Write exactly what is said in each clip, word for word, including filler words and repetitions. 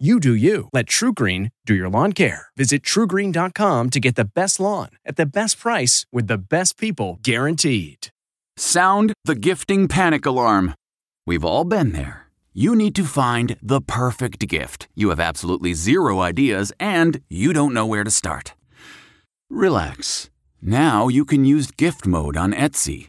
You do you. Let True Green do your lawn care. Visit true green dot com to get the best lawn at the best price with the best people guaranteed. Sound the gifting panic alarm. We've all been there. You need to find the perfect gift. You have absolutely zero ideas and you don't know where to start. Relax. Now you can use gift mode on Etsy.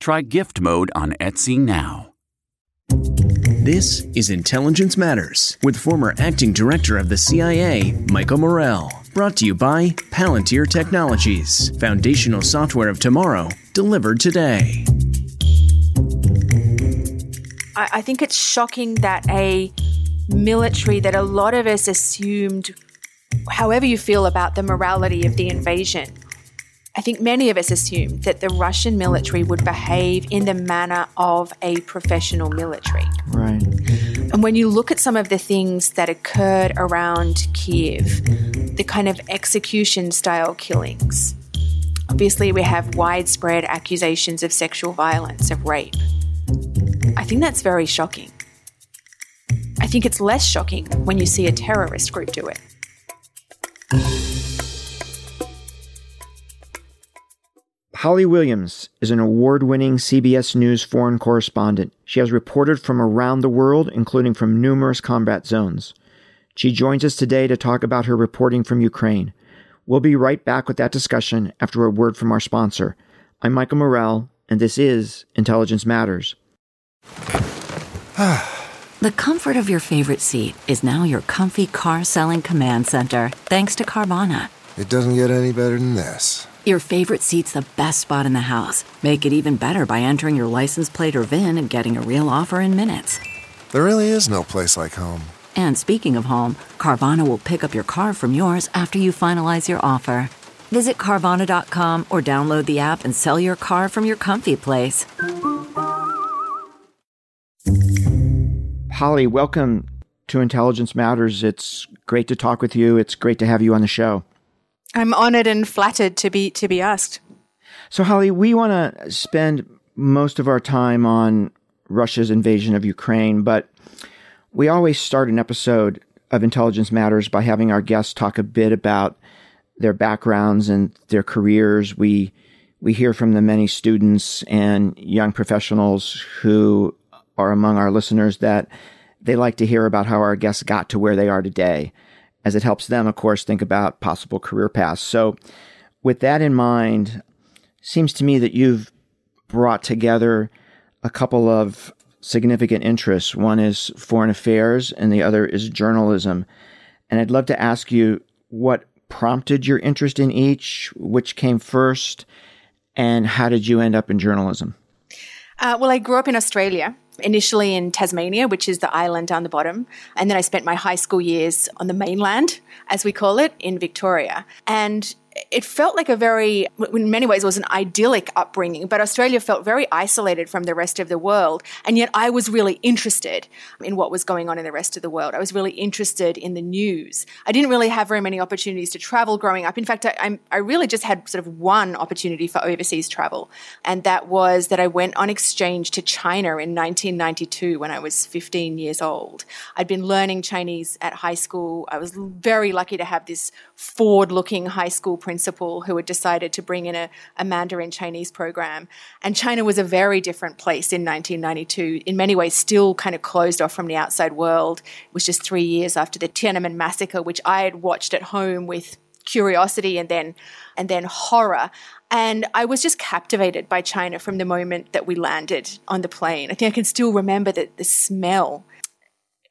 Try gift mode on Etsy now. This is Intelligence Matters with former acting director of the C I A, Michael Morell. Brought to you by Palantir Technologies, foundational software of tomorrow, delivered today. I, I think it's shocking that a military that a lot of us assumed, however you feel about the morality of the invasion, I think many of us assumed that the Russian military would behave in the manner of a professional military. Right. And when you look at some of the things that occurred around Kyiv, the kind of execution-style killings, obviously we have widespread accusations of sexual violence, of rape. I think that's very shocking. I think it's less shocking when you see a terrorist group do it. Holly Williams is an award-winning C B S News foreign correspondent. She has reported from around the world, including from numerous combat zones. She joins us today to talk about her reporting from Ukraine. We'll be right back with that discussion after a word from our sponsor. I'm Michael Morell, and this is Intelligence Matters. The comfort of your favorite seat is now your comfy car selling command center, thanks to Carvana. It doesn't get any better than this. Your favorite seat's the best spot in the house. Make it even better by entering your license plate or V I N and getting a real offer in minutes. There really is no place like home. And speaking of home, Carvana will pick up your car from yours after you finalize your offer. Visit Carvana dot com or download the app and sell your car from your comfy place. Holly, welcome to Intelligence Matters. It's great to talk with you. It's great to have you on the show. I'm honored and flattered to be to be asked. So, Holly, we want to spend most of our time on Russia's invasion of Ukraine, but we always start an episode of Intelligence Matters by having our guests talk a bit about their backgrounds and their careers. We we hear from the many students and young professionals who are among our listeners that they like to hear about how our guests got to where they are today, as it helps them, of course, think about possible career paths. So with that in mind, seems to me that you've brought together a couple of significant interests. One is foreign affairs and the other is journalism. And I'd love to ask you what prompted your interest in each, which came first, and how did you end up in journalism? Uh, well, I grew up in Australia. Initially in Tasmania, which is the island down the bottom. And then I spent my high school years on the mainland, as we call it, in Victoria. And it felt like a very, in many ways, it was an idyllic upbringing, but Australia felt very isolated from the rest of the world. And yet I was really interested in what was going on in the rest of the world. I was really interested in the news. I didn't really have very many opportunities to travel growing up. In fact, I, I'm, I really just had sort of one opportunity for overseas travel. And that was that I went on exchange to China in nineteen ninety-two when I was fifteen years old. I'd been learning Chinese at high school. I was very lucky to have this forward-looking high school principal who had decided to bring in a, a Mandarin Chinese program. And China was a very different place in nineteen ninety-two, in many ways still kind of closed off from the outside world. It was just three years after the Tiananmen massacre, which I had watched at home with curiosity and then and then horror. And I was just captivated by China from the moment that we landed on the plane. I think I can still remember that the smell,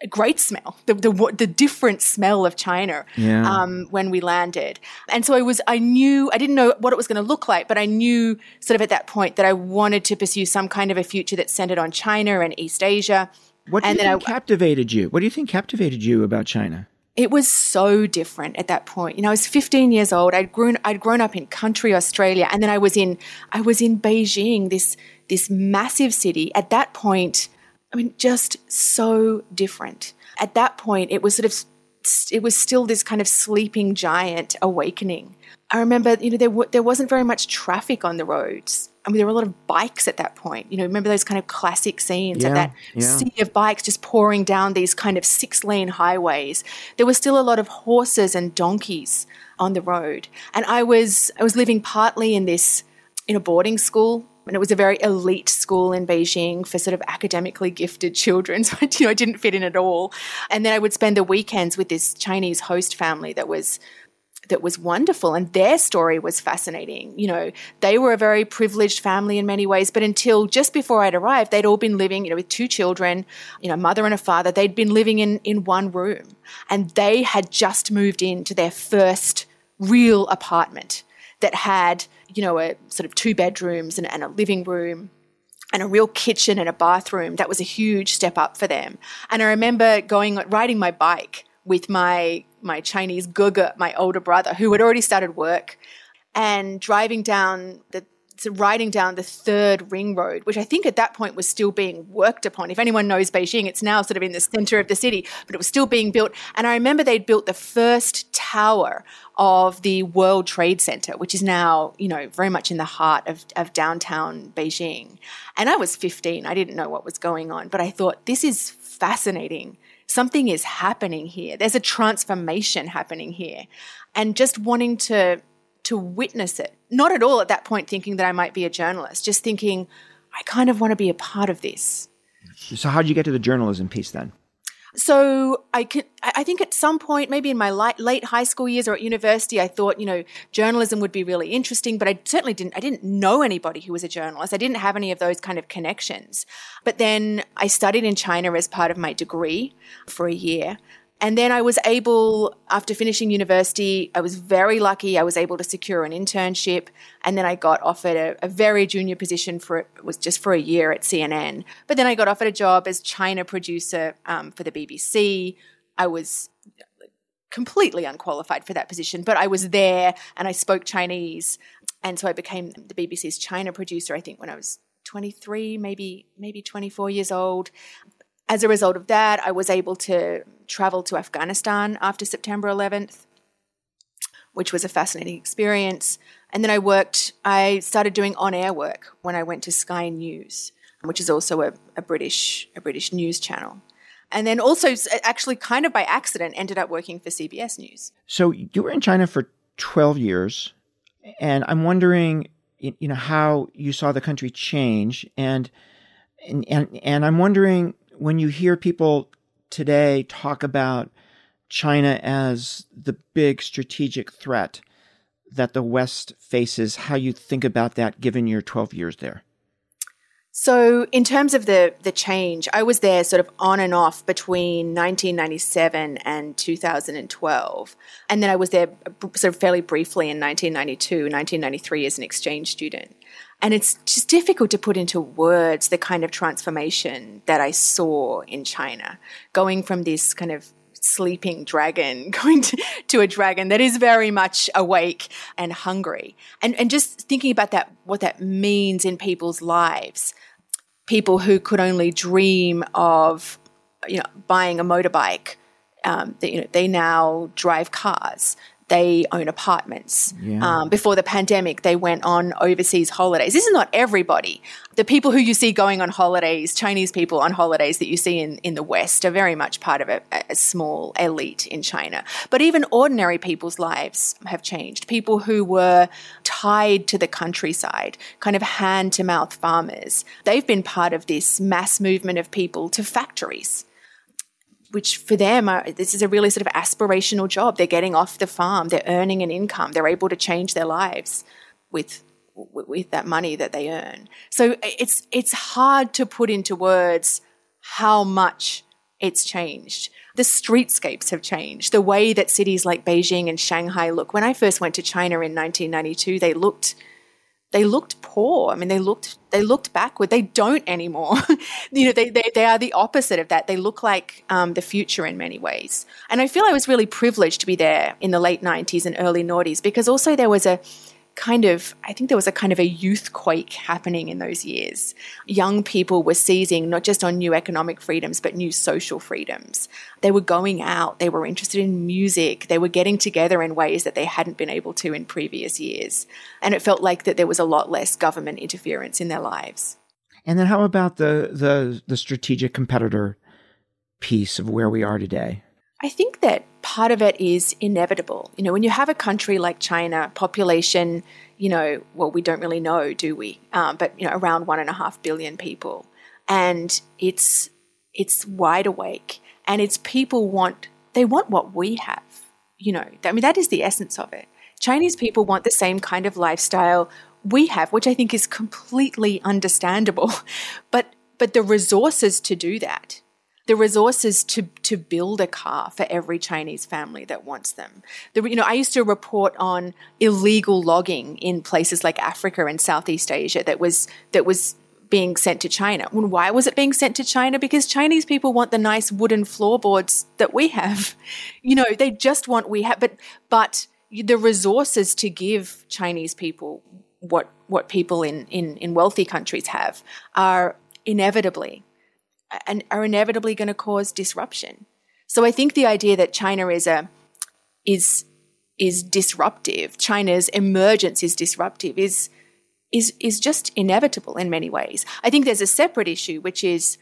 a great smell, the, the the different smell of China yeah. um, when we landed. And so I was, I knew, I didn't know what it was going to look like, but I knew sort of at that point that I wanted to pursue some kind of a future that's centered on China and East Asia. What do and you then think I, captivated you? What do you think captivated you about China? It was so different at that point. You know, I was fifteen years old. I'd grown, I'd grown up in country Australia, and then I was in, I was in Beijing, this this massive city. At that point, I mean, just so different. At that point, it was sort of, it was still this kind of sleeping giant awakening. I remember, you know, there w- there wasn't very much traffic on the roads. I mean, there were a lot of bikes at that point. You know, remember those kind of classic scenes yeah, of that yeah. sea of bikes just pouring down these kind of six-lane highways. There were still a lot of horses and donkeys on the road. And I was I was living partly in this, in a boarding school. And it was a very elite school in Beijing for sort of academically gifted children. So you know, I didn't fit in at all. And then I would spend the weekends with this Chinese host family that was that was wonderful. And their story was fascinating. You know, they were a very privileged family in many ways, but until just before I'd arrived, they'd all been living, you know, with two children, you know, a mother and a father. They'd been living in, in one room, and they had just moved into their first real apartment that had, you know, a sort of two bedrooms and, and a living room and a real kitchen and a bathroom. That was a huge step up for them. And I remember going, riding my bike with my my Chinese gugu, my older brother, who had already started work, and driving down the so riding down the third ring road, which I think at that point was still being worked upon. If anyone knows Beijing, it's now sort of in the center of the city, but it was still being built. And I remember they'd built the first tower of the World Trade Center, which is now, you know, very much in the heart of, of downtown Beijing. And I was fifteen. I didn't know what was going on, but I thought, this is fascinating. Something is happening here. There's a transformation happening here. And just wanting to to witness it, not at all at that point thinking that I might be a journalist, just thinking, I kind of want to be a part of this. So how did you get to the journalism piece then? So I can, I think at some point, maybe in my late high school years or at university, I thought, you know, journalism would be really interesting, but I certainly didn't, I didn't know anybody who was a journalist. I didn't have any of those kind of connections. But then I studied in China as part of my degree for a year. And then I was able, after finishing university, I was very lucky. I was able to secure an internship, and then I got offered a, a very junior position for it was just for a year at C N N. But then I got offered a job as China producer um, for the B B C. I was completely unqualified for that position, but I was there and I spoke Chinese, and so I became the B B C's China producer. I think when I was twenty-three, maybe maybe twenty-four years old. As a result of that, I was able to travel to Afghanistan after September eleventh, which was a fascinating experience. And then I worked, I started doing on-air work when I went to Sky News, which is also a, a British a British news channel. And then also actually kind of by accident ended up working for C B S News. So you were in China for twelve years, and I'm wondering, you know, how you saw the country change. And and and, and I'm wondering, when you hear people today talk about China as the big strategic threat that the West faces, how you think about that given your twelve years there? So in terms of the the change, I was there sort of on and off between nineteen ninety-seven and two thousand twelve. And then I was there sort of fairly briefly in nineteen ninety-two, nineteen ninety-three as an exchange student. And it's just difficult to put into words the kind of transformation that I saw in China, going from this kind of sleeping dragon going to, to a dragon that is very much awake and hungry. And and just thinking about that, what that means in people's lives, people who could only dream of, you know, buying a motorbike, um, they, you know, they now drive cars. They own apartments. Yeah. Um, before the pandemic, they went on overseas holidays. This is not everybody. The people who you see going on holidays, Chinese people on holidays that you see in, in the West, are very much part of a, a small elite in China. But even ordinary people's lives have changed. People who were tied to the countryside, kind of hand-to-mouth farmers, they've been part of this mass movement of people to factories, which for them, are, this is a really sort of aspirational job. They're getting off the farm. They're earning an income. They're able to change their lives with with that money that they earn. So it's it's hard to put into words how much it's changed. The streetscapes have changed. The way that cities like Beijing and Shanghai look. When I first went to China in nineteen ninety-two, they looked they looked poor. I mean, they looked they looked backward. They don't anymore. you know, they, they they are the opposite of that. They look like um, the future in many ways. And I feel I was really privileged to be there in the late nineties and early noughties, because also there was a kind of, I think there was a kind of a youth quake happening in those years. Young people were seizing not just on new economic freedoms, but new social freedoms. They were going out. They were interested in music. They were getting together in ways that they hadn't been able to in previous years. And it felt like that there was a lot less government interference in their lives. And then how about the the, the strategic competitor piece of where we are today? I think that part of it is inevitable. You know, when you have a country like China, population, you know, well, we don't really know, do we? Um, but, you know, around one and a half billion people. And it's it's wide awake. And it's people want, they want what we have, you know. I mean, that is the essence of it. Chinese people want the same kind of lifestyle we have, which I think is completely understandable. But but the resources to do that, the resources to to build a car for every Chinese family that wants them. The, you know, I used to report on illegal logging in places like Africa and Southeast Asia that was that was being sent to China. Well, why was it being sent to China? Because Chinese people want the nice wooden floorboards that we have. You know, they just want we have, but but the resources to give Chinese people what what people in in, in wealthy countries have are inevitably. and are inevitably going to cause disruption. So I think the idea that China is a is is disruptive, China's emergence is disruptive, is is is just inevitable in many ways. I think there's a separate issue, which is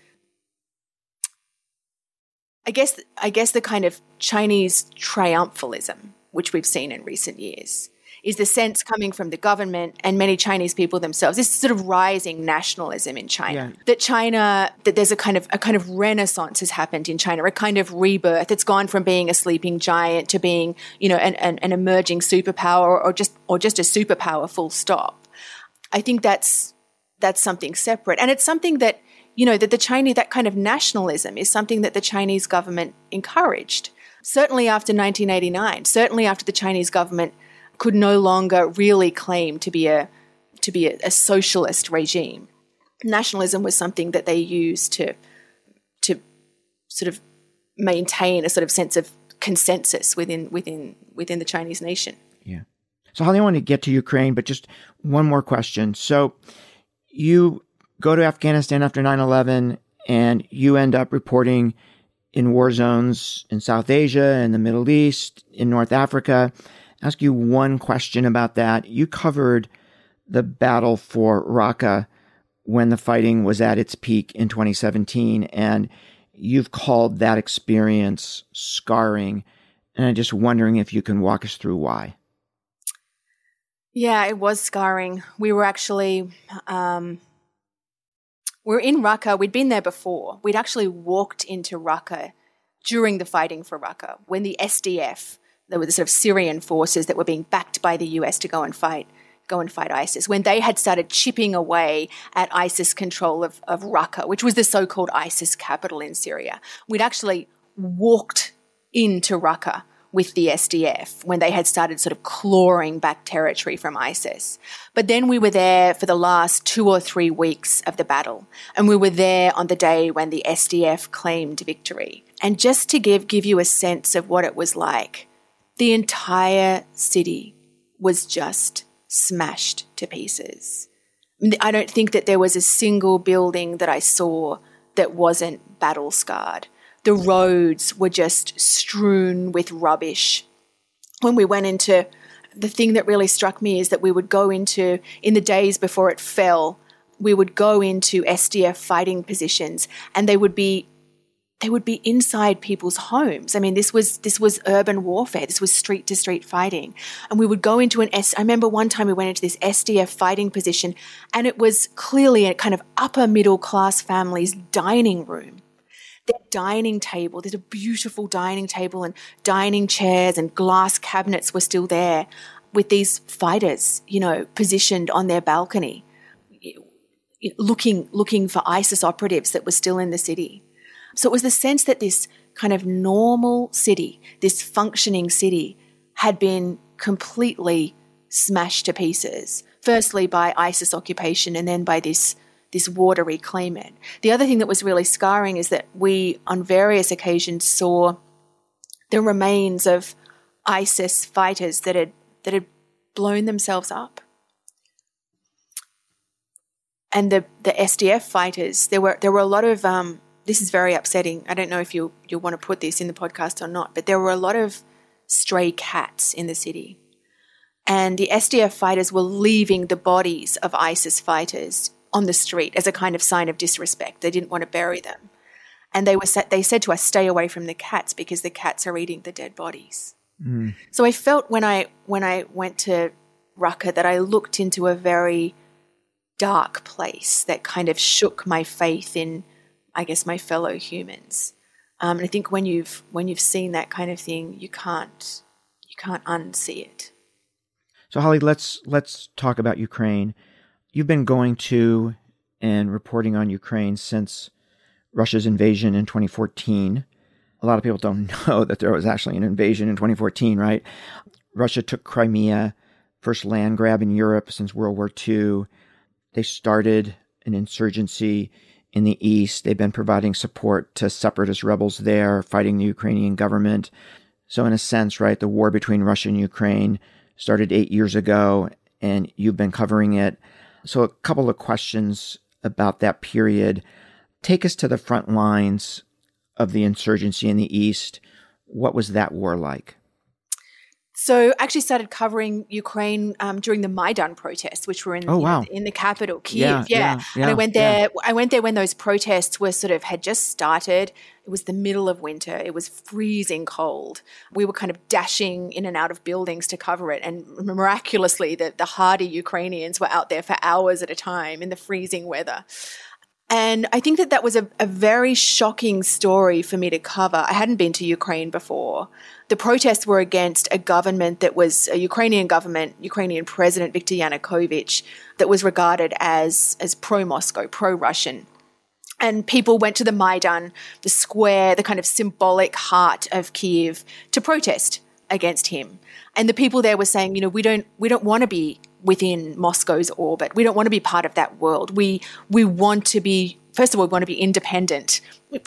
I guess I guess the kind of Chinese triumphalism which we've seen in recent years, is the sense coming from the government and many Chinese people themselves, this sort of rising nationalism in China, yeah. that China, that there's a kind of a kind of renaissance has happened in China, a kind of rebirth. It's gone from being a sleeping giant to being, you know, an, an, an emerging superpower or just or just a superpower full stop. I think that's that's something separate. And it's something that, you know, that the Chinese, that kind of nationalism is something that the Chinese government encouraged, certainly after nineteen eighty-nine, certainly after the Chinese government could no longer really claim to be a to be a, a socialist regime. Nationalism was something that they used to to sort of maintain a sort of sense of consensus within within within the Chinese nation. Yeah. So Holly, I want to get to Ukraine, but just one more question. So you go to Afghanistan after nine eleven and you end up reporting in war zones in South Asia, in the Middle East, in North Africa. Ask you one question about that. You covered the battle for Raqqa when the fighting was at its peak in twenty seventeen, and you've called that experience scarring. And I'm just wondering if you can walk us through why. Yeah, it was scarring. We were actually um, we were in Raqqa. We'd been there before. We'd actually walked into Raqqa during the fighting for Raqqa when the S D F. There were the sort of Syrian forces that were being backed by the U S to go and fight, go and fight ISIS, when they had started chipping away at ISIS control of, of Raqqa, which was the so-called ISIS capital in Syria. We'd actually walked into Raqqa with the S D F when they had started sort of clawing back territory from ISIS. But then we were there for the last two or three weeks of the battle, and we were there on the day when the S D F claimed victory. And just to give, give you a sense of what it was like, the entire city was just smashed to pieces. I don't think that there was a single building that I saw that wasn't battle-scarred. The roads were just strewn with rubbish. When we went into, the thing that really struck me is that we would go into, in the days before it fell, we would go into S D F fighting positions, and they would be they would be inside people's homes. I mean, this was this was urban warfare. This was street-to-street fighting. And we would go into an S... I remember one time we went into this S D F fighting position, and it was clearly a kind of upper-middle-class family's dining room. Their dining table, there's a beautiful dining table and dining chairs and glass cabinets were still there with these fighters, you know, positioned on their balcony, looking looking for ISIS operatives that were still in the city. So it was the sense that this kind of normal city, this functioning city, had been completely smashed to pieces, firstly by ISIS occupation and then by this, this war to reclaim it. The other thing that was really scarring is that we, on various occasions, saw the remains of ISIS fighters that had that had blown themselves up. And the, the S D F fighters, there were there were a lot of... Um, This is very upsetting. I don't know if you'll, you'll want to put this in the podcast or not, but there were a lot of stray cats in the city. And the S D F fighters were leaving the bodies of ISIS fighters on the street as a kind of sign of disrespect. They didn't want to bury them. And they were they said to us, stay away from the cats because the cats are eating the dead bodies. Mm. So I felt when I when I went to Raqqa that I looked into a very dark place that kind of shook my faith in, I guess, my fellow humans. Um, and I think when you've when you've seen that kind of thing, you can't you can't unsee it. So Holly, let's let's talk about Ukraine. You've been going to and reporting on Ukraine since Russia's invasion in twenty fourteen. A lot of people don't know that there was actually an invasion in twenty fourteen, right? Russia took Crimea, first land grab in Europe since World War Two. They started an insurgency in the east. They've been providing support to separatist rebels there, fighting the Ukrainian government. So in a sense, right, the war between Russia and Ukraine started eight years ago, and you've been covering it. So a couple of questions about that period. Take us to the front lines of the insurgency in the east. What was that war like? So I actually started covering Ukraine um, during the Maidan protests, which were in, oh, wow. you know, in the capital, Kyiv. Yeah, yeah. yeah, yeah and I went there. Yeah. I went there when those protests were sort of had just started. It was the middle of winter. It was freezing cold. We were kind of dashing in and out of buildings to cover it. And miraculously, the, the hardy Ukrainians were out there for hours at a time in the freezing weather. And I think that that was a, a very shocking story for me to cover. I hadn't been to Ukraine before. The protests were against a government that was a Ukrainian government, Ukrainian President Viktor Yanukovych, that was regarded as, as pro-Moscow, pro-Russian. And people went to the Maidan, the square, the kind of symbolic heart of Kyiv, to protest against him. And the people there were saying, you know, we don't we don't want to be within Moscow's orbit. We don't want to be part of that world. We we want to be, first of all, we want to be independent,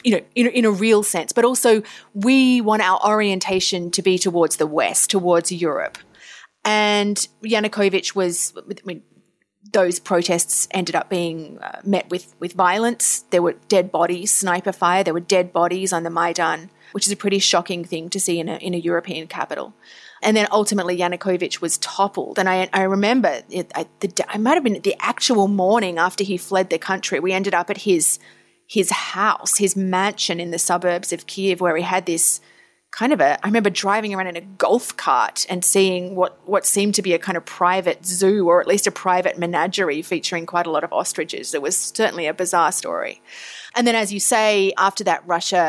you know, in, in a real sense, but also we want our orientation to be towards the West, towards Europe. And Yanukovych was, I mean, those protests ended up being uh, met with, with violence. There were dead bodies, sniper fire. There were dead bodies on the Maidan, which is a pretty shocking thing to see in a in a European capital. And then ultimately Yanukovych was toppled. And I I remember, it, I, the, I might have been the actual morning after he fled the country, we ended up at his his house, his mansion in the suburbs of Kyiv, where he had this kind of a, I remember driving around in a golf cart and seeing what, what seemed to be a kind of private zoo, or at least a private menagerie featuring quite a lot of ostriches. It was certainly a bizarre story. And then, as you say, after that, Russia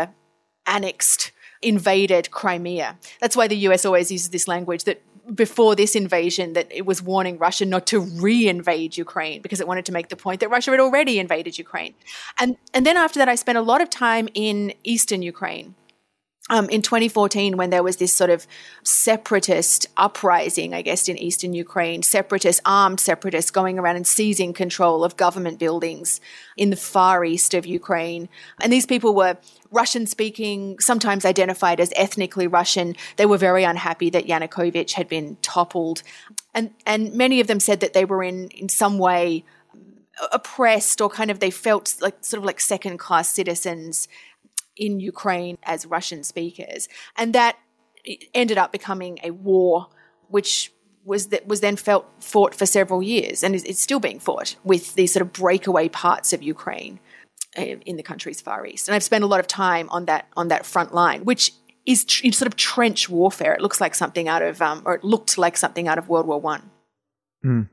annexed, invaded Crimea. That's why the U S always uses this language that before this invasion that it was warning Russia not to re-invade Ukraine, because it wanted to make the point that Russia had already invaded Ukraine. And and then after that, I spent a lot of time in eastern Ukraine. Um, in twenty fourteen, when there was this sort of separatist uprising, I guess, in eastern Ukraine, separatists, armed separatists going around and seizing control of government buildings in the far east of Ukraine. And these people were Russian-speaking, sometimes identified as ethnically Russian. They were very unhappy that Yanukovych had been toppled. And and many of them said that they were in, in some way oppressed, or kind of they felt like sort of like second-class citizens in Ukraine as Russian speakers. And that ended up becoming a war, which was that was then felt fought for several years, and is, it's still being fought with these sort of breakaway parts of Ukraine in the country's far east. And I've spent a lot of time on that on that front line, which is tr- sort of trench warfare. It looks like something out of, um, or it looked like something out of World War One. Mm.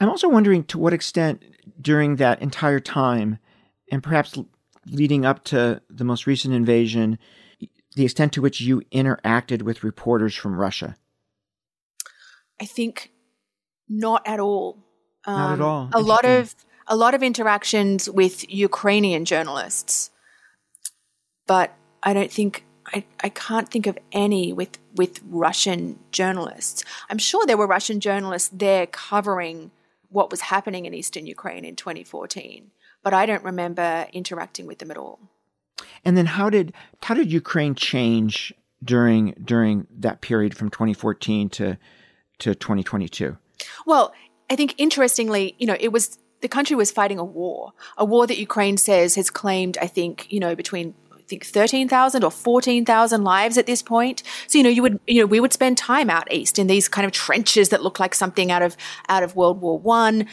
I'm also wondering to what extent during that entire time, and perhaps leading up to the most recent invasion, the extent to which you interacted with reporters from Russia? I think not at all. Um, not at all. A lot of a lot of interactions with Ukrainian journalists, but I don't think I, I can't think of any with with Russian journalists. I'm sure there were Russian journalists there covering what was happening in eastern Ukraine in twenty fourteen. But I don't remember interacting with them at all. And then how did how did Ukraine change during during that period from twenty fourteen to to twenty twenty-two? Well, I think interestingly, you know, it was the country was fighting a war, a war that Ukraine says has claimed, I think, you know, between I think thirteen thousand or fourteen thousand lives at this point. So, you know, you would you know, we would spend time out east in these kind of trenches that look like something out of out of World War One.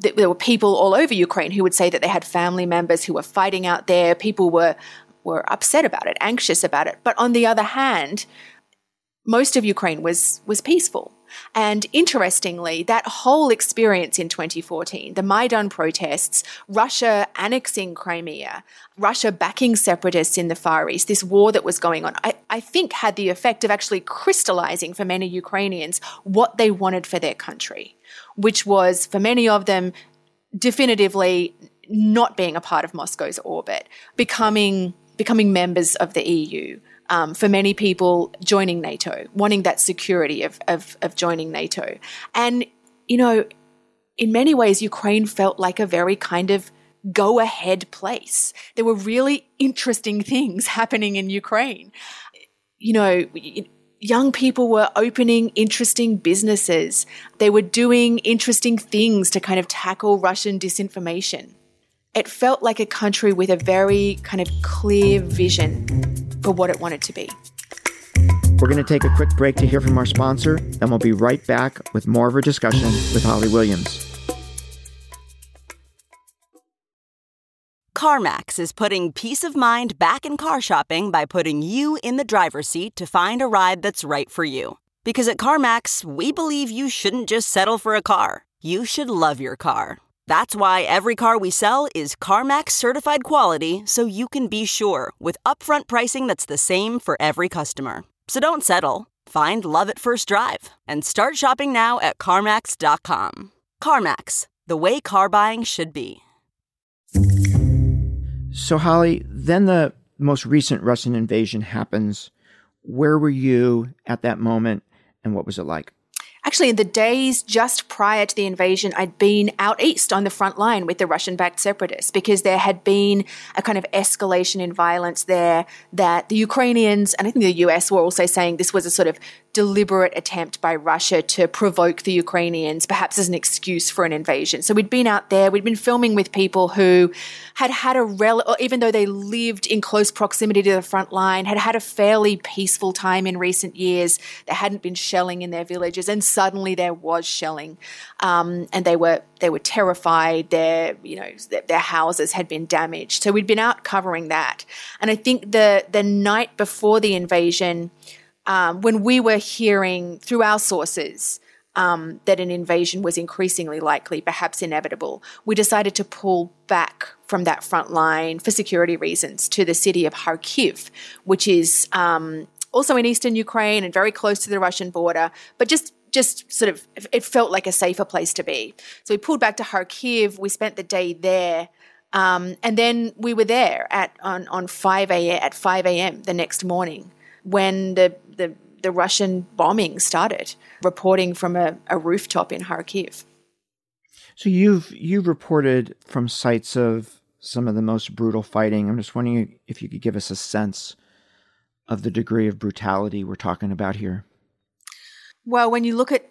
There were people all over Ukraine who would say that they had family members who were fighting out there. People were were upset about it, anxious about it. But on the other hand, most of Ukraine was was peaceful. And interestingly, that whole experience in twenty fourteen, the Maidan protests, Russia annexing Crimea, Russia backing separatists in the Far East, this war that was going on, I, I think had the effect of actually crystallizing for many Ukrainians what they wanted for their country, which was, for many of them, definitively not being a part of Moscow's orbit, becoming becoming members of the E U. Um, for many people, joining NATO, wanting that security of, of of joining NATO. And, you know, in many ways, Ukraine felt like a very kind of go-ahead place. There were really interesting things happening in Ukraine. You know, young people were opening interesting businesses. They were doing interesting things to kind of tackle Russian disinformation. It felt like a country with a very kind of clear vision for what it wanted to be. We're going to take a quick break to hear from our sponsor, and we'll be right back with more of our discussion with Holly Williams. CarMax is putting peace of mind back in car shopping by putting you in the driver's seat to find a ride that's right for you. Because at CarMax, we believe you shouldn't just settle for a car. You should love your car. That's why every car we sell is CarMax certified quality, so you can be sure with upfront pricing that's the same for every customer. So don't settle. Find love at first drive and start shopping now at CarMax dot com. CarMax, the way car buying should be. So, Holly, then the most recent Russian invasion happens. Where were you at that moment, and what was it like? Actually, in the days just prior to the invasion, I'd been out east on the front line with the Russian-backed separatists, because there had been a kind of escalation in violence there that the Ukrainians, and I think the U S, were also saying this was a sort of deliberate attempt by Russia to provoke the Ukrainians, perhaps as an excuse for an invasion. So we'd been out there, we'd been filming with people who had had a, rel- or even though they lived in close proximity to the front line, had had a fairly peaceful time in recent years. There hadn't been shelling in their villages, and suddenly there was shelling, um, and they were they were terrified. Their you know their, their houses had been damaged. So we'd been out covering that, and I think the the night before the invasion, um, when we were hearing through our sources um, that an invasion was increasingly likely, perhaps inevitable, we decided to pull back from that front line for security reasons to the city of Kharkiv, which is um, also in eastern Ukraine and very close to the Russian border, but just. Just sort of, it felt like a safer place to be. So we pulled back to Kharkiv. We spent the day there. Um, and then we were there at on, on five a.m. at five a m the next morning when the, the, the Russian bombing started, reporting from a, a rooftop in Kharkiv. So you've you reported from sites of some of the most brutal fighting. I'm just wondering if you could give us a sense of the degree of brutality we're talking about here. Well, when you look at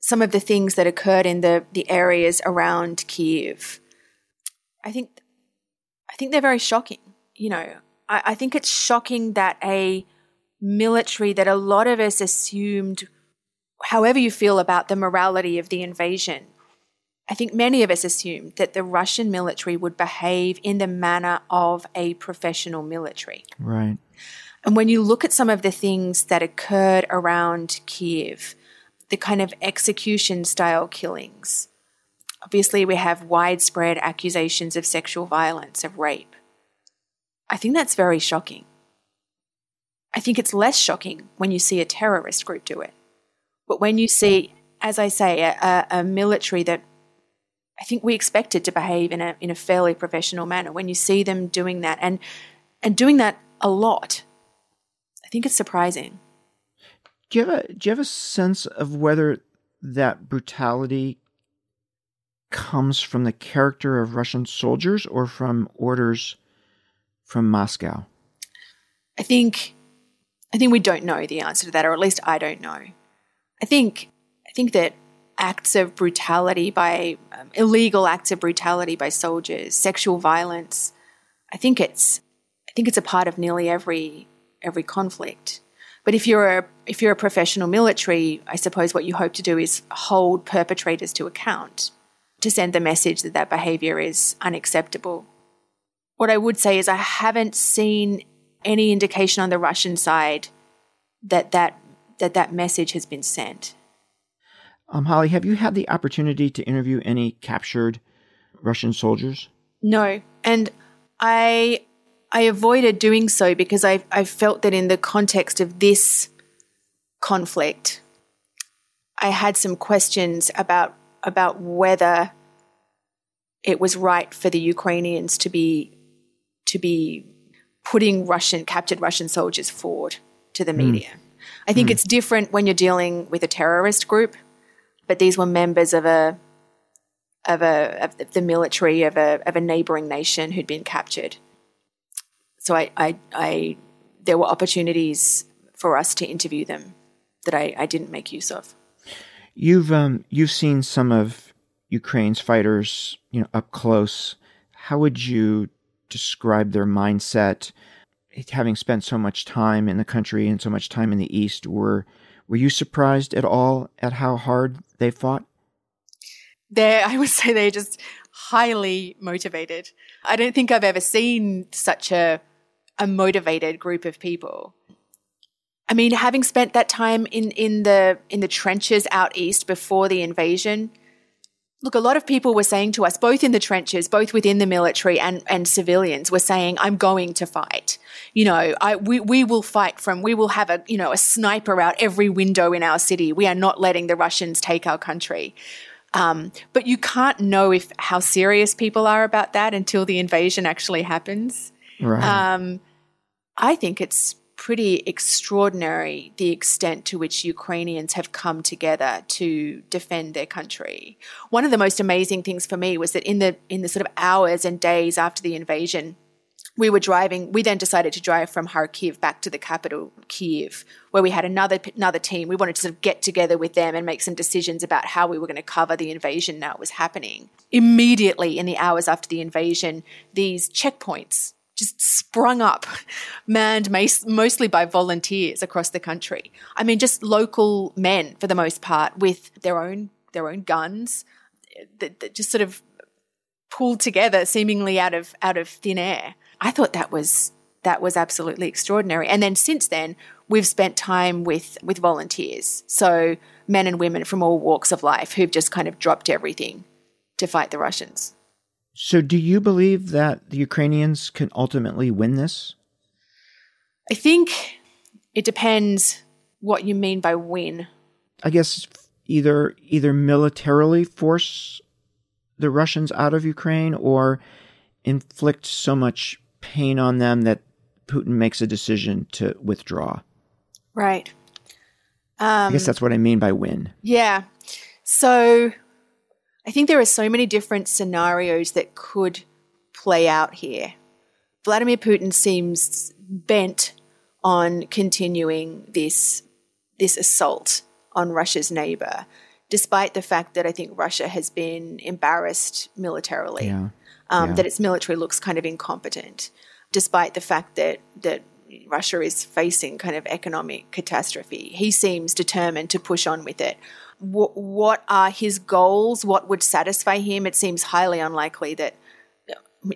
some of the things that occurred in the, the areas around Kyiv, I think I think they're very shocking. You know, I, I think it's shocking that a military that a lot of us assumed, however you feel about the morality of the invasion, I think many of us assumed that the Russian military would behave in the manner of a professional military. Right. And when you look at some of the things that occurred around Kyiv, the kind of execution-style killings, obviously we have widespread accusations of sexual violence, of rape. I think that's very shocking. I think it's less shocking when you see a terrorist group do it. But when you see, as I say, a, a military that I think we expected to behave in a in a fairly professional manner, when you see them doing that and and doing that a lot, I think it's surprising. Do you have a, do you have a sense of whether that brutality comes from the character of Russian soldiers or from orders from Moscow? I think I think we don't know the answer to that, or at least I don't know. I think I think that acts of brutality by um, illegal acts of brutality by soldiers, sexual violence, I think it's I think it's a part of nearly every every conflict. But if you're a if you're a professional military, I suppose what you hope to do is hold perpetrators to account, to send the message that that behaviour is unacceptable. What I would say is I haven't seen any indication on the Russian side that that that, that message has been sent. Um, Holly, have you had the opportunity to interview any captured Russian soldiers? No, and I I avoided doing so because I I felt that in the context of this conflict, I had some questions about about whether it was right for the Ukrainians to be to be putting Russian captured Russian soldiers forward to the media. Mm. I think mm. it's different when you're dealing with a terrorist group. But these were members of a of a of the military of a of a neighboring nation who'd been captured. So I I, I there were opportunities for us to interview them that I, I didn't make use of. You've um you've seen some of Ukraine's fighters, you know, up close. How would you describe their mindset? Having spent so much time in the country and so much time in the East, were Were you surprised at all at how hard they fought? They're, I would say they're just highly motivated. I don't think I've ever seen such a, a motivated group of people. I mean, having spent that time in, in the in the trenches out east before the invasion, look, a lot of people were saying to us, both in the trenches, both within the military and, and civilians, were saying, I'm going to fight. You know, I, we, we will fight from, we will have a, you know, a sniper out every window in our city. We are not letting the Russians take our country. Um, but you can't know if how serious people are about that until the invasion actually happens. Right. Um, I think it's pretty extraordinary the extent to which Ukrainians have come together to defend their country. One of the most amazing things for me was that in the in the sort of hours and days after the invasion, we were driving, we then decided to drive from Kharkiv back to the capital, Kyiv, where we had another another team. We wanted to sort of get together with them and make some decisions about how we were going to cover the invasion now it was happening. Immediately in the hours after the invasion, these checkpoints just sprung up, manned mostly by volunteers across the country. I mean, just local men for the most part with their own their own guns that, that just sort of pulled together seemingly out of out of thin air. I thought that was that was absolutely extraordinary. And then since then, we've spent time with, with volunteers, so men and women from all walks of life who've just kind of dropped everything to fight the Russians. So do you believe that the Ukrainians can ultimately win this? I think it depends what you mean by win. I guess either either militarily force the Russians out of Ukraine or inflict so much pain on them that Putin makes a decision to withdraw. Right. Um, I guess that's what I mean by win. Yeah. So I think there are so many different scenarios that could play out here. Vladimir Putin seems bent on continuing this this assault on Russia's neighbor, despite the fact that I think Russia has been embarrassed militarily, yeah. Um, yeah. that its military looks kind of incompetent, despite the fact that that Russia is facing kind of economic catastrophe. He seems determined to push on with it. W- what are his goals? What would satisfy him? It seems highly unlikely that,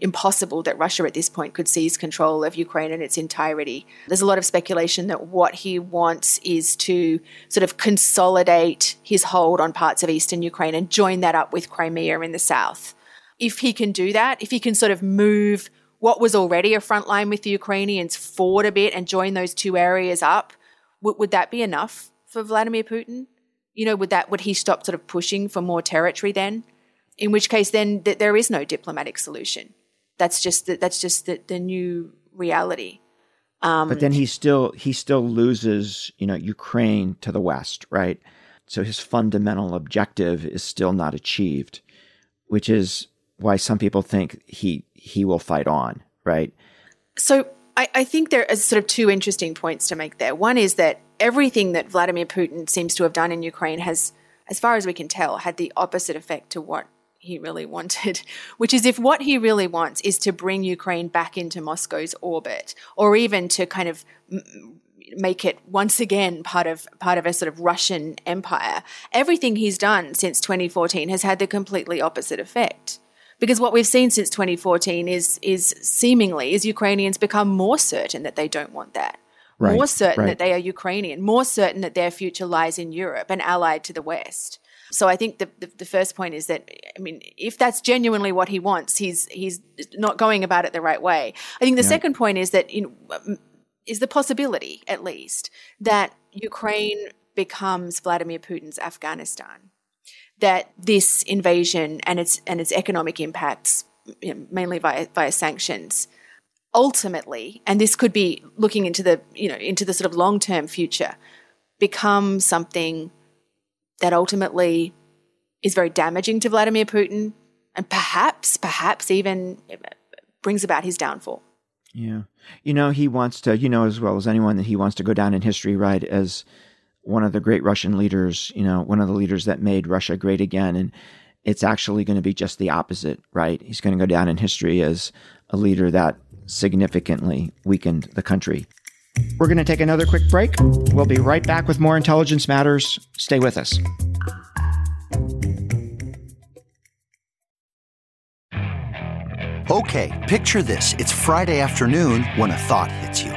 impossible that Russia at this point could seize control of Ukraine in its entirety. There's a lot of speculation that what he wants is to sort of consolidate his hold on parts of eastern Ukraine and join that up with Crimea in the south. If he can do that, if he can sort of move what was already a front line with the Ukrainians forward a bit and join those two areas up, would, would that be enough for Vladimir Putin? You know, would that would he stop sort of pushing for more territory then? In which case, then th- there is no diplomatic solution. That's just the, that's just the, the new reality. Um, but then he still he still loses, you know, Ukraine to the West, right? So his fundamental objective is still not achieved, which is why some people think he. he will fight on, right? So I, I think there are sort of two interesting points to make there. One is that everything that Vladimir Putin seems to have done in Ukraine has, as far as we can tell, had the opposite effect to what he really wanted, which is if what he really wants is to bring Ukraine back into Moscow's orbit, or even to kind of m- make it once again part of part of a sort of Russian empire, everything he's done since twenty fourteen has had the completely opposite effect. Because what we've seen since twenty fourteen is is seemingly is Ukrainians become more certain that they don't want that, right, more certain right. that they are Ukrainian, more certain that their future lies in Europe and allied to the West. So I think the, the, the first point is that, I mean, if that's genuinely what he wants, he's he's not going about it the right way. I think the yeah. second point is that in, is the possibility, at least, that Ukraine becomes Vladimir Putin's Afghanistan. That this invasion and its and its economic impacts, you know, mainly via via sanctions, ultimately, and this could be looking into the you know into the sort of long term future, become something that ultimately is very damaging to Vladimir Putin, and perhaps perhaps even brings about his downfall. Yeah, you know he wants to you know as well as anyone that he wants to go down in history, right, as one of the great Russian leaders, you know, one of the leaders that made Russia great again. And it's actually going to be just the opposite, right? He's going to go down in history as a leader that significantly weakened the country. We're going to take another quick break. We'll be right back with more Intelligence Matters. Stay with us. Okay, picture this. It's Friday afternoon when a thought hits you.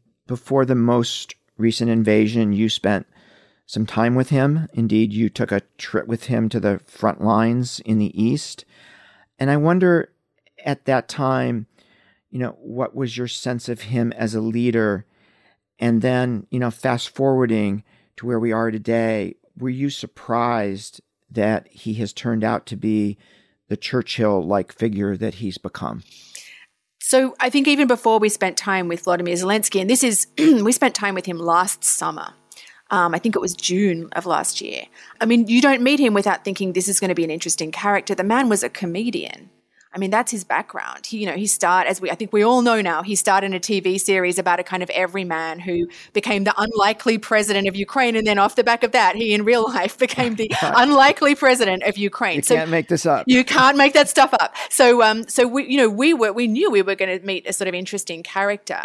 Before the most recent invasion, you spent some time with him. Indeed, you took a trip with him to the front lines in the East. And I wonder at that time, you know, what was your sense of him as a leader? And then, you know, fast forwarding to where we are today, were you surprised that he has turned out to be the Churchill-like figure that he's become? So I think even before we spent time with Volodymyr Zelensky, and this is, we spent time with him last summer. Um, I think it was June of last year. I mean, you don't meet him without thinking this is going to be an interesting character. The man was a comedian. I mean, that's his background. He, you know, he started, as we, I think we all know now, he started a T V series about a kind of everyman who became the unlikely president of Ukraine. And then off the back of that, he in real life became the unlikely president of Ukraine. You so can't make this up. You can't make that stuff up. So, um, so we, you know, we were, we knew we were going to meet a sort of interesting character.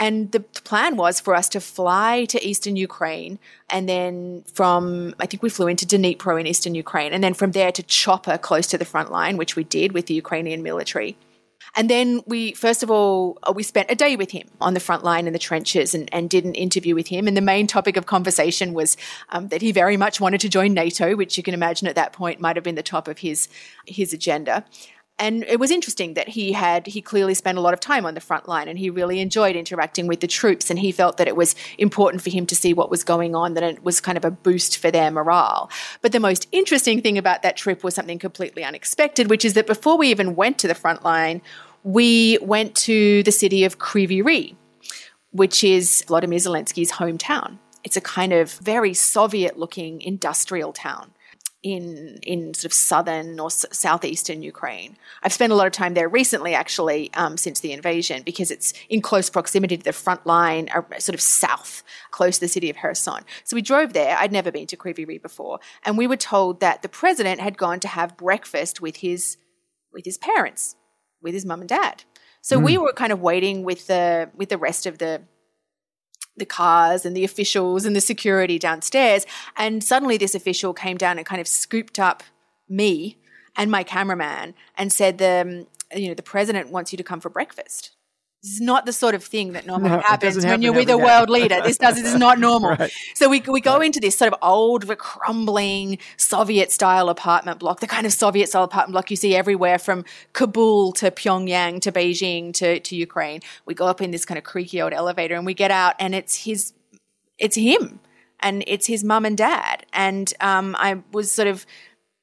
And the plan was for us to fly to eastern Ukraine, and then from, I think we flew into Dnipro in eastern Ukraine, and then from there to Chopa close to the front line, which we did with the Ukrainian military. And then we, first of all, we spent a day with him on the front line in the trenches and, and did an interview with him. And the main topic of conversation was um, that he very much wanted to join NATO, which you can imagine at that point might have been the top of his his agenda. And it was interesting that he had, he clearly spent a lot of time on the front line, and he really enjoyed interacting with the troops, and he felt that it was important for him to see what was going on, that it was kind of a boost for their morale. But the most interesting thing about that trip was something completely unexpected, which is that before we even went to the front line, we went to the city of Kryvyi Rih, which is Volodymyr Zelensky's hometown. It's a kind of very Soviet-looking industrial town in in sort of southern or s- southeastern Ukraine. I've spent a lot of time there recently, actually, um, since the invasion, because it's in close proximity to the front line, uh, sort of south, close to the city of Kherson. So we drove there. I'd never been to Kryvyi Rih before. And we were told that the president had gone to have breakfast with his with his parents, with his mum and dad. So mm. we were kind of waiting with the with the rest of the the cars and the officials and the security downstairs. And suddenly this official came down and kind of scooped up me and my cameraman and said, the, you know, the president wants you to come for breakfast. This is not the sort of thing that normally no, happens when happen you're with a day. world leader. This does. This is not normal. Right. So we we go right. into this sort of old, crumbling Soviet-style apartment block, the kind of Soviet-style apartment block you see everywhere from Kabul to Pyongyang to Beijing to, to Ukraine. We go up in this kind of creaky old elevator, and we get out, and it's his, it's him, and it's his mum and dad. And um, I was sort of.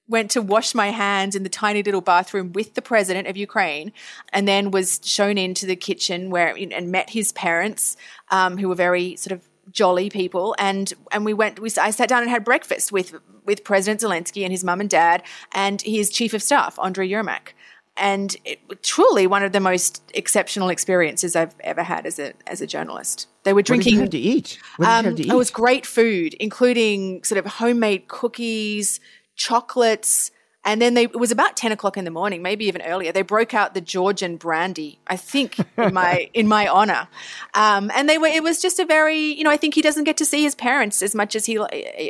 went to wash my hands in the tiny little bathroom with the president of Ukraine, and then was shown into the kitchen where and met his parents, um, who were very sort of jolly people. And and we went. We I sat down and had breakfast with with President Zelensky and his mum and dad and his chief of staff, Andrei Yermak. And it was truly one of the most exceptional experiences I've ever had as a as a journalist. They were drinking. What did you have to eat? What did um, you have to eat? It was great food, including sort of homemade cookies, chocolates, and then they, it was about ten o'clock in the morning, maybe even earlier. They broke out the Georgian brandy, I think, in my in my honor. Um, and they were. It was just a very, you know, I think he doesn't get to see his parents as much as he,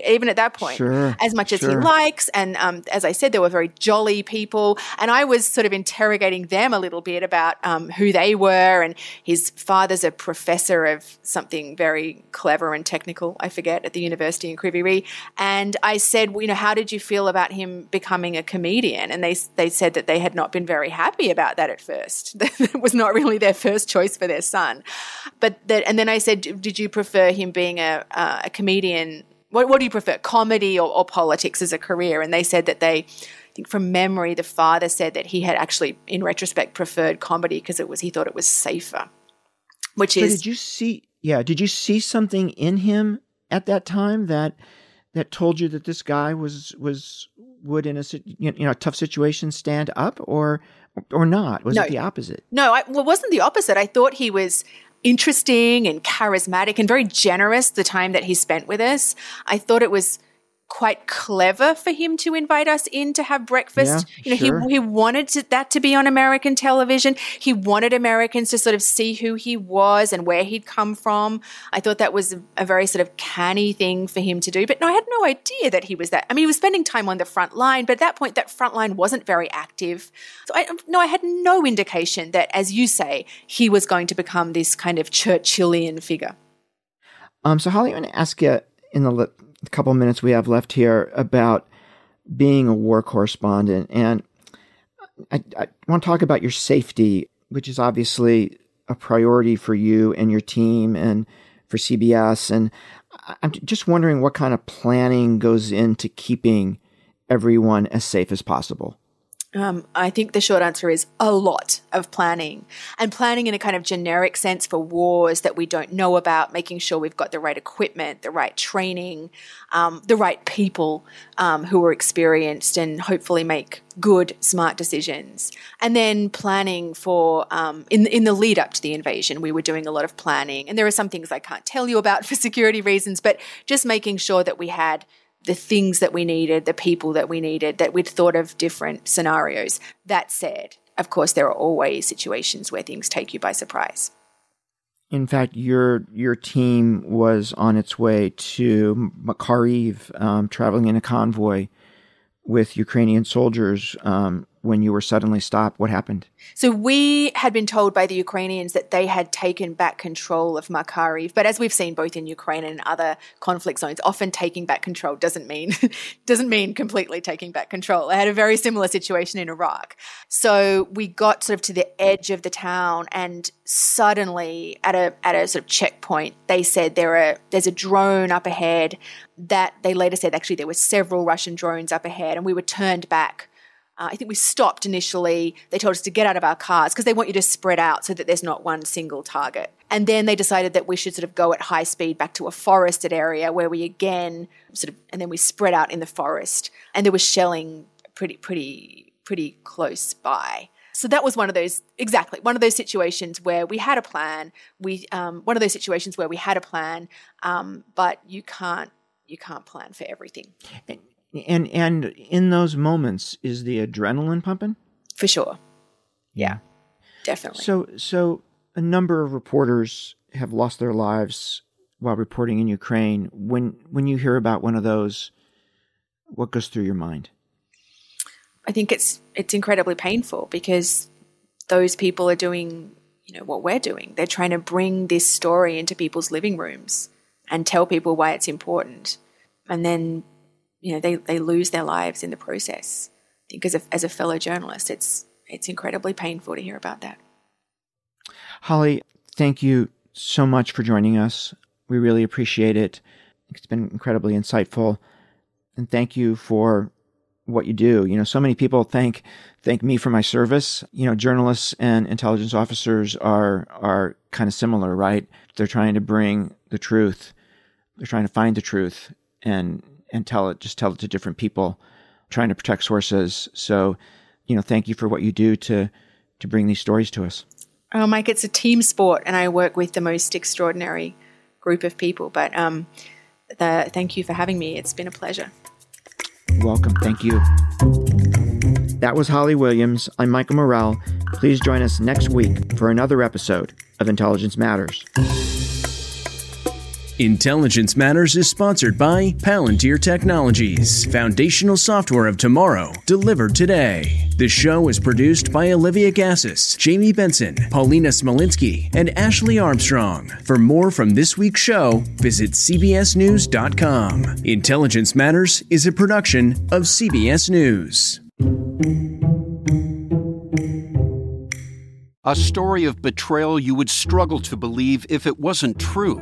even at that point, sure, as much sure. as he likes. And um, as I said, they were very jolly people. And I was sort of interrogating them a little bit about um, who they were. And his father's a professor of something very clever and technical, I forget, at the university in Kryvyi Rih. And I said, well, you know, how did you feel about him becoming a comedian? And they they said that they had not been very happy about that at first. That was not really their first choice for their son. But that, and then I said, did you prefer him being a uh, a comedian? What, what do you prefer, comedy or, or politics as a career? And they said that they, I think from memory, the father said that he had actually, in retrospect, preferred comedy because it was he thought it was safer. Which so is, did you see? Yeah, did you see something in him at that time that that told you that this guy was was. would in a you know a tough situation stand up or or not? Was no. it the opposite? No, I, well, it wasn't the opposite. I thought he was interesting and charismatic and very generous the time that he spent with us. I thought it was quite clever for him to invite us in to have breakfast. Yeah, you know, sure. he he wanted to, that to be on American television. He wanted Americans to sort of see who he was and where he'd come from. I thought that was a very sort of canny thing for him to do. But no, I had no idea that he was that. I mean, he was spending time on the front line, but at that point, that front line wasn't very active. So I no, I had no indication that, as you say, he was going to become this kind of Churchillian figure. Um. So Holly, I'm going to ask you in the li- a couple of minutes we have left here about being a war correspondent. And I, I want to talk about your safety, which is obviously a priority for you and your team and for C B S. And I'm just wondering what kind of planning goes into keeping everyone as safe as possible. Um, I think the short answer is a lot of planning, and planning in a kind of generic sense for wars that we don't know about, making sure we've got the right equipment, the right training, um, the right people um, who are experienced and hopefully make good, smart decisions. And then planning for, um, in, in the lead up to the invasion, we were doing a lot of planning. And there are some things I can't tell you about for security reasons, but just making sure that we had the things that we needed, the people that we needed, that we'd thought of different scenarios. That said, of course, there are always situations where things take you by surprise. In fact, your your team was on its way to Makariv, um, traveling in a convoy with Ukrainian soldiers um, when you were suddenly stopped. What happened? So we had been told by the Ukrainians that they had taken back control of Makariv. But as we've seen both in Ukraine and other conflict zones, often taking back control doesn't mean doesn't mean completely taking back control. I had a very similar situation in Iraq. So we got sort of to the edge of the town, and suddenly at a at a sort of checkpoint, they said there are there's a drone up ahead. That they later said actually there were several Russian drones up ahead, and we were turned back. Uh, I think we stopped initially. They told us to get out of our cars because they want you to spread out so that there's not one single target. And then they decided that we should sort of go at high speed back to a forested area where we again sort of, and then we spread out in the forest. And there was shelling pretty, pretty, pretty close by. So that was one of those, exactly, one of those situations where we had a plan. We, um, one of those situations where we had a plan, um, but you can't, you can't plan for everything. And- And and in those moments, is the adrenaline pumping? For sure. Yeah. Definitely. So so a number of reporters have lost their lives while reporting in Ukraine. When when you hear about one of those, what goes through your mind? I think it's it's incredibly painful because those people are doing, you know, what we're doing. They're trying to bring this story into people's living rooms and tell people why it's important. And then you know, they, they lose their lives in the process. I think as a, as a fellow journalist, it's it's incredibly painful to hear about that. Holly, thank you so much for joining us. We really appreciate it. It's been incredibly insightful. And thank you for what you do. You know, so many people thank thank me for my service. You know, journalists and intelligence officers are are kind of similar, right? They're trying to bring the truth. They're trying to find the truth and and tell it, just tell it to different people, trying to protect sources. So, you know, thank you for what you do to to bring these stories to us. Oh, Mike, it's a team sport, and I work with the most extraordinary group of people. But um, the, thank you for having me. It's been a pleasure. Welcome. Thank you. That was Holly Williams. I'm Michael Morell. Please join us next week for another episode of Intelligence Matters. Intelligence Matters is sponsored by Palantir Technologies, foundational software of tomorrow, delivered today. The show is produced by Olivia Gassis, Jamie Benson, Paulina Smolinski, and Ashley Armstrong. For more from this week's show, visit c b s news dot com. Intelligence Matters is a production of C B S News. A story of betrayal you would struggle to believe if it wasn't true.